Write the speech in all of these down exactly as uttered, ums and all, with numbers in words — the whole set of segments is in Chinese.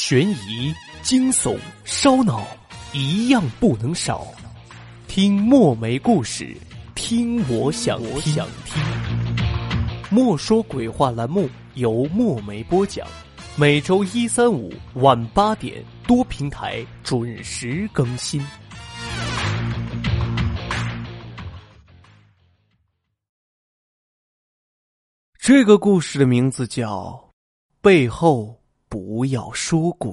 悬疑、惊悚、烧脑一样不能少，听墨梅故事，听我想听。莫说鬼话栏目由墨梅播讲，每周一、三、五晚八点多平台准时更新。这个故事的名字叫《背后不要说鬼》。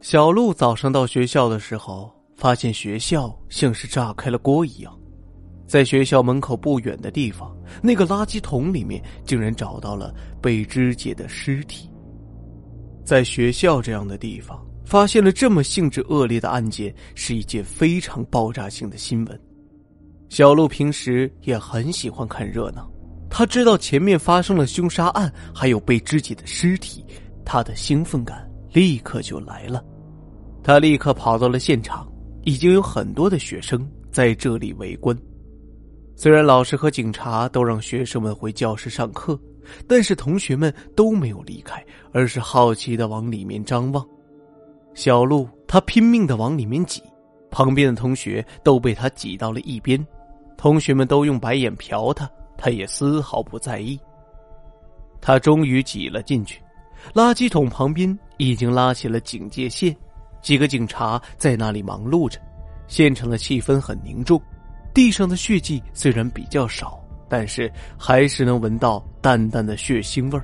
小鹿早上到学校的时候，发现学校像是炸开了锅一样，在学校门口不远的地方，那个垃圾桶里面竟然找到了被肢解的尸体。在学校这样的地方发现了这么性质恶劣的案件，是一件非常爆炸性的新闻。小鹿平时也很喜欢看热闹，他知道前面发生了凶杀案，还有被肢解的尸体，他的兴奋感立刻就来了。他立刻跑到了现场，已经有很多的学生在这里围观。虽然老师和警察都让学生们回教室上课，但是同学们都没有离开，而是好奇地往里面张望。小鹿他拼命地往里面挤，旁边的同学都被他挤到了一边，同学们都用白眼瞟他，他也丝毫不在意。他终于挤了进去，垃圾桶旁边已经拉起了警戒线，几个警察在那里忙碌着，现场的气氛很凝重，地上的血迹虽然比较少，但是还是能闻到淡淡的血腥味。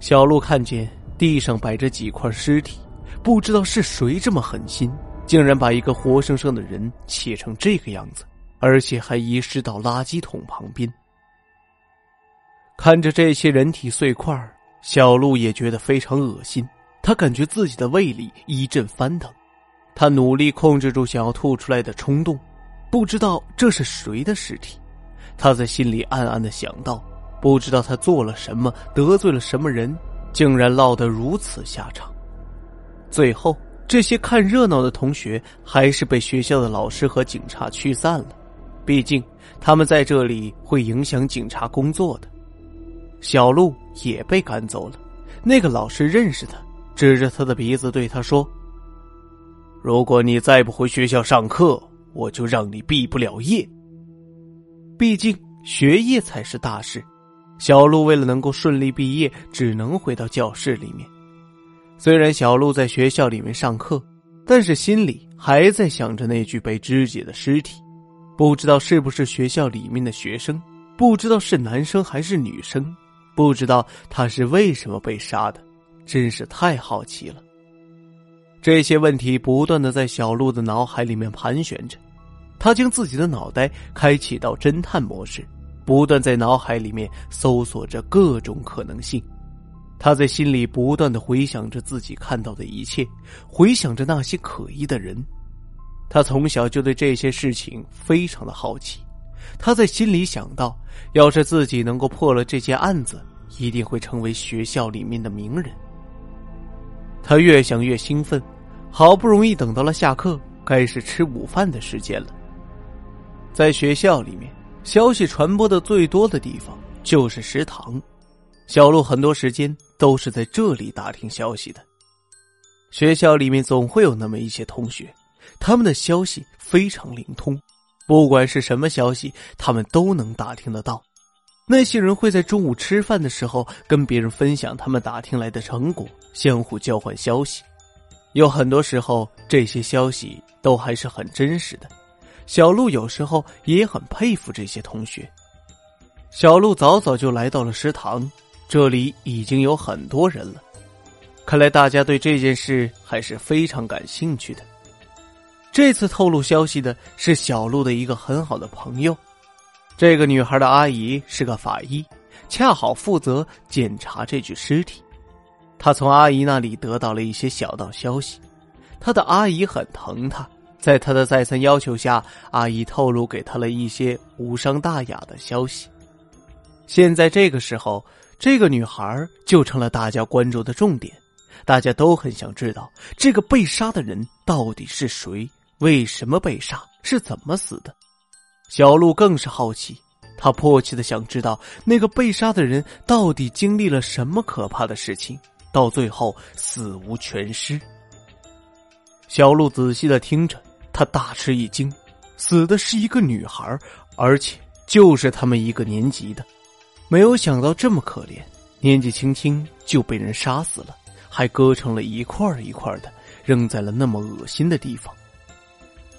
小鹿看见地上摆着几块尸体，不知道是谁这么狠心，竟然把一个活生生的人切成这个样子，而且还遗失到垃圾桶旁边。看着这些人体碎块，小鹿也觉得非常恶心，他感觉自己的胃里一阵翻腾，他努力控制住想要吐出来的冲动。不知道这是谁的尸体，他在心里暗暗地想到，不知道他做了什么，得罪了什么人，竟然落得如此下场。最后这些看热闹的同学还是被学校的老师和警察驱散了，毕竟他们在这里会影响警察工作的。小鹿也被赶走了，那个老师认识他，指着他的鼻子对他说，如果你再不回学校上课，我就让你毕不了业。毕竟学业才是大事，小鹿为了能够顺利毕业，只能回到教室里面。虽然小鹿在学校里面上课，但是心里还在想着那具被肢解的尸体，不知道是不是学校里面的学生，不知道是男生还是女生，不知道他是为什么被杀的，真是太好奇了。这些问题不断地在小鹿的脑海里面盘旋着，他将自己的脑袋开启到侦探模式，不断在脑海里面搜索着各种可能性。他在心里不断地回想着自己看到的一切，回想着那些可疑的人。他从小就对这些事情非常的好奇，他在心里想到，要是自己能够破了这件案子，一定会成为学校里面的名人。他越想越兴奋，好不容易等到了下课，该是吃午饭的时间了。在学校里面，消息传播的最多的地方就是食堂，小鹿很多时间都是在这里打听消息的。学校里面总会有那么一些同学，他们的消息非常灵通，不管是什么消息他们都能打听得到。那些人会在中午吃饭的时候跟别人分享他们打听来的成果，相互交换消息。有很多时候这些消息都还是很真实的，小鹿有时候也很佩服这些同学。小鹿早早就来到了食堂，这里已经有很多人了，看来大家对这件事还是非常感兴趣的。这次透露消息的是小鹿的一个很好的朋友，这个女孩的阿姨是个法医，恰好负责检查这具尸体。她从阿姨那里得到了一些小道消息，她的阿姨很疼她，在她的再三要求下，阿姨透露给她了一些无伤大雅的消息。现在这个时候，这个女孩就成了大家关注的重点，大家都很想知道这个被杀的人到底是谁，为什么被杀，是怎么死的，小鹿更是好奇，他迫切地想知道那个被杀的人到底经历了什么可怕的事情，到最后死无全尸。小鹿仔细地听着，他大吃一惊，死的是一个女孩，而且就是他们一个年级的。没有想到这么可怜，年纪轻轻就被人杀死了，还割成了一块一块的，扔在了那么恶心的地方。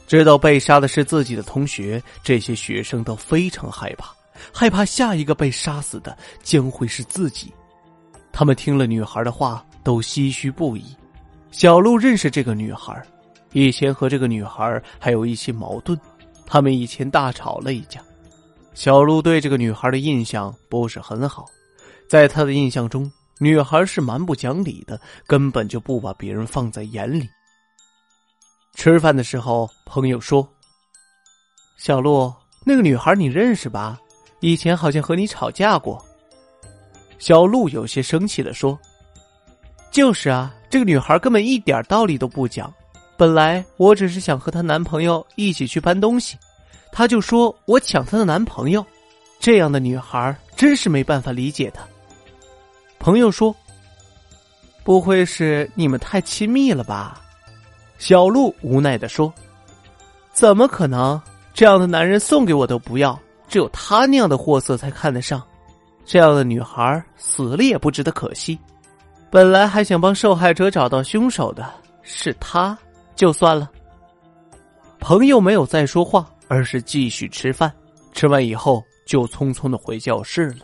知道被杀的是自己的同学，这些学生都非常害怕，害怕下一个被杀死的将会是自己。他们听了女孩的话，都唏嘘不已。小鹿认识这个女孩，以前和这个女孩还有一些矛盾，他们以前大吵了一架。小鹿对这个女孩的印象不是很好，在他的印象中，女孩是蛮不讲理的，根本就不把别人放在眼里。吃饭的时候，朋友说：“小鹿，那个女孩你认识吧？以前好像和你吵架过。”小鹿有些生气地说：“就是啊，这个女孩根本一点道理都不讲。本来我只是想和她男朋友一起去搬东西，她就说我抢她的男朋友。这样的女孩真是没办法理解她。”朋友说：“不会是你们太亲密了吧？”小鹿无奈地说：“怎么可能？这样的男人送给我都不要，只有他那样的货色才看得上。这样的女孩死了也不值得可惜。本来还想帮受害者找到凶手的，是他就算了。”朋友没有再说话，而是继续吃饭。吃完以后就匆匆地回教室了。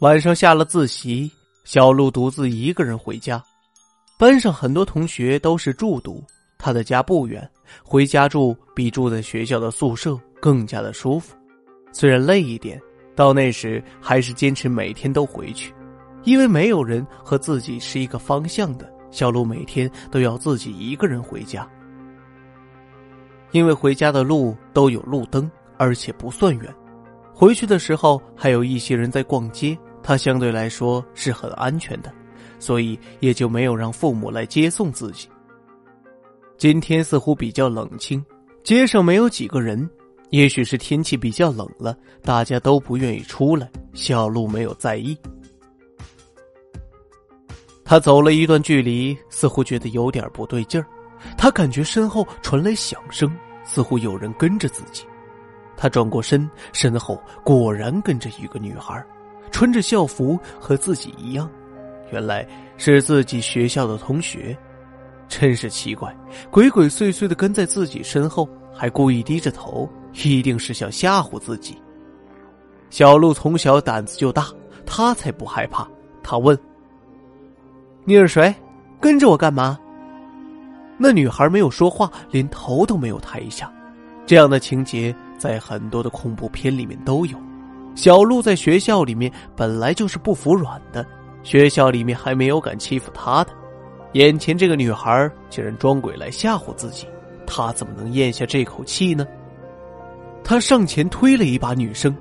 晚上下了自习，小鹿独自一个人回家。班上很多同学都是住读，他的家不远，回家住比住在学校的宿舍更加的舒服。虽然累一点，到那时还是坚持每天都回去，因为没有人和自己是一个方向的，小鹿每天都要自己一个人回家。因为回家的路都有路灯，而且不算远，回去的时候还有一些人在逛街，他相对来说是很安全的，所以也就没有让父母来接送自己。今天似乎比较冷清，街上没有几个人，也许是天气比较冷了，大家都不愿意出来。小鹿没有在意，他走了一段距离，似乎觉得有点不对劲儿，他感觉身后传来响声，似乎有人跟着自己。他转过身，身后果然跟着一个女孩，穿着校服，和自己一样，原来是自己学校的同学。真是奇怪，鬼鬼祟祟地跟在自己身后，还故意低着头，一定是想吓唬自己。小鹿从小胆子就大，他才不害怕。他问：“你是谁？跟着我干嘛？”那女孩没有说话，连头都没有抬一下。这样的情节在很多的恐怖片里面都有。小鹿在学校里面本来就是不服软的，学校里面还没有敢欺负他的，眼前这个女孩竟然装鬼来吓唬自己，他怎么能咽下这口气呢？他上前推了一把女生，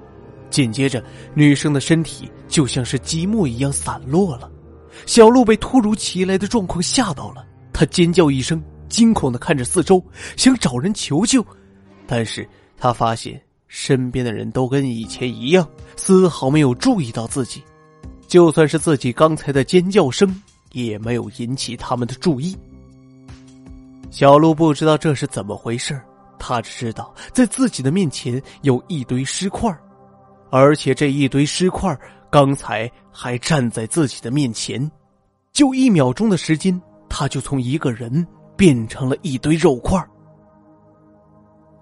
紧接着女生的身体就像是积木一样散落了。小鹿被突如其来的状况吓到了，他尖叫一声，惊恐地看着四周，想找人求救，但是他发现身边的人都跟以前一样，丝毫没有注意到自己。就算是自己刚才的尖叫声也没有引起他们的注意。小鹿不知道这是怎么回事，他只知道在自己的面前有一堆尸块，而且这一堆尸块刚才还站在自己的面前。就一秒钟的时间，他就从一个人变成了一堆肉块。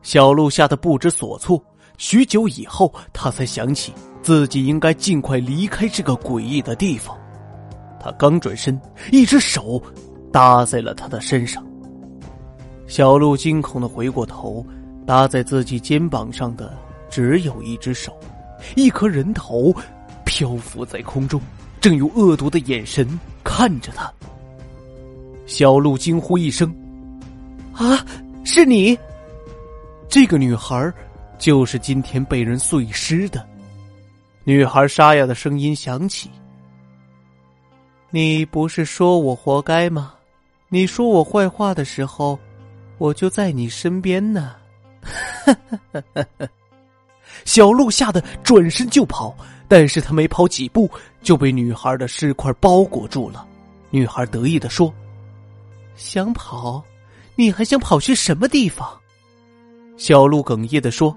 小鹿吓得不知所措，许久以后他才想起自己应该尽快离开这个诡异的地方。他刚转身，一只手搭在了他的身上。小鹿惊恐地回过头，搭在自己肩膀上的只有一只手，一颗人头漂浮在空中，正用恶毒的眼神看着他。小鹿惊呼一声：“啊，是你！”这个女孩就是今天被人碎尸的。女孩沙哑的声音响起：“你不是说我活该吗？你说我坏话的时候，我就在你身边呢。”小鹿吓得转身就跑，但是他没跑几步就被女孩的尸块包裹住了。女孩得意地说：“想跑？你还想跑去什么地方？”小鹿哽咽地说：“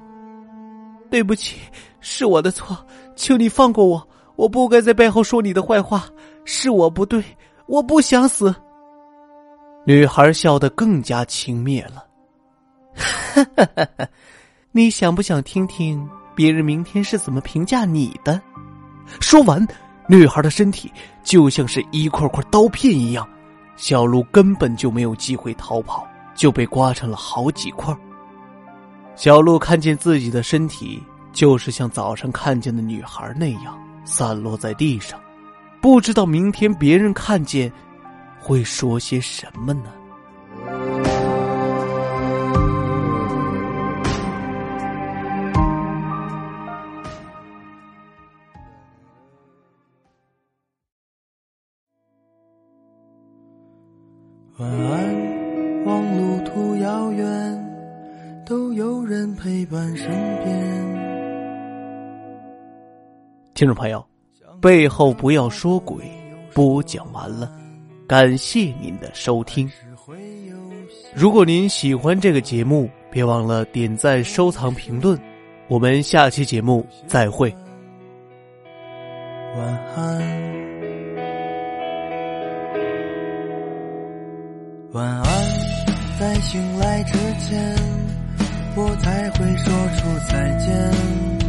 对不起，是我的错，请你放过我，我不该在背后说你的坏话，是我不对，我不想死。”女孩笑得更加轻蔑了。哈哈哈哈，你想不想听听别人明天是怎么评价你的？说完，女孩的身体就像是一块块刀片一样，小鹿根本就没有机会逃跑，就被刮成了好几块。小鹿看见自己的身体就是像早上看见的女孩那样散落在地上，不知道明天别人看见会说些什么呢？晚安，望路途遥远，都有人陪伴身边。听众朋友，背后不要说鬼播讲完了，感谢您的收听。如果您喜欢这个节目，别忘了点赞、收藏、评论。我们下期节目再会。晚安，晚安，在醒来之前，我才会说出再见。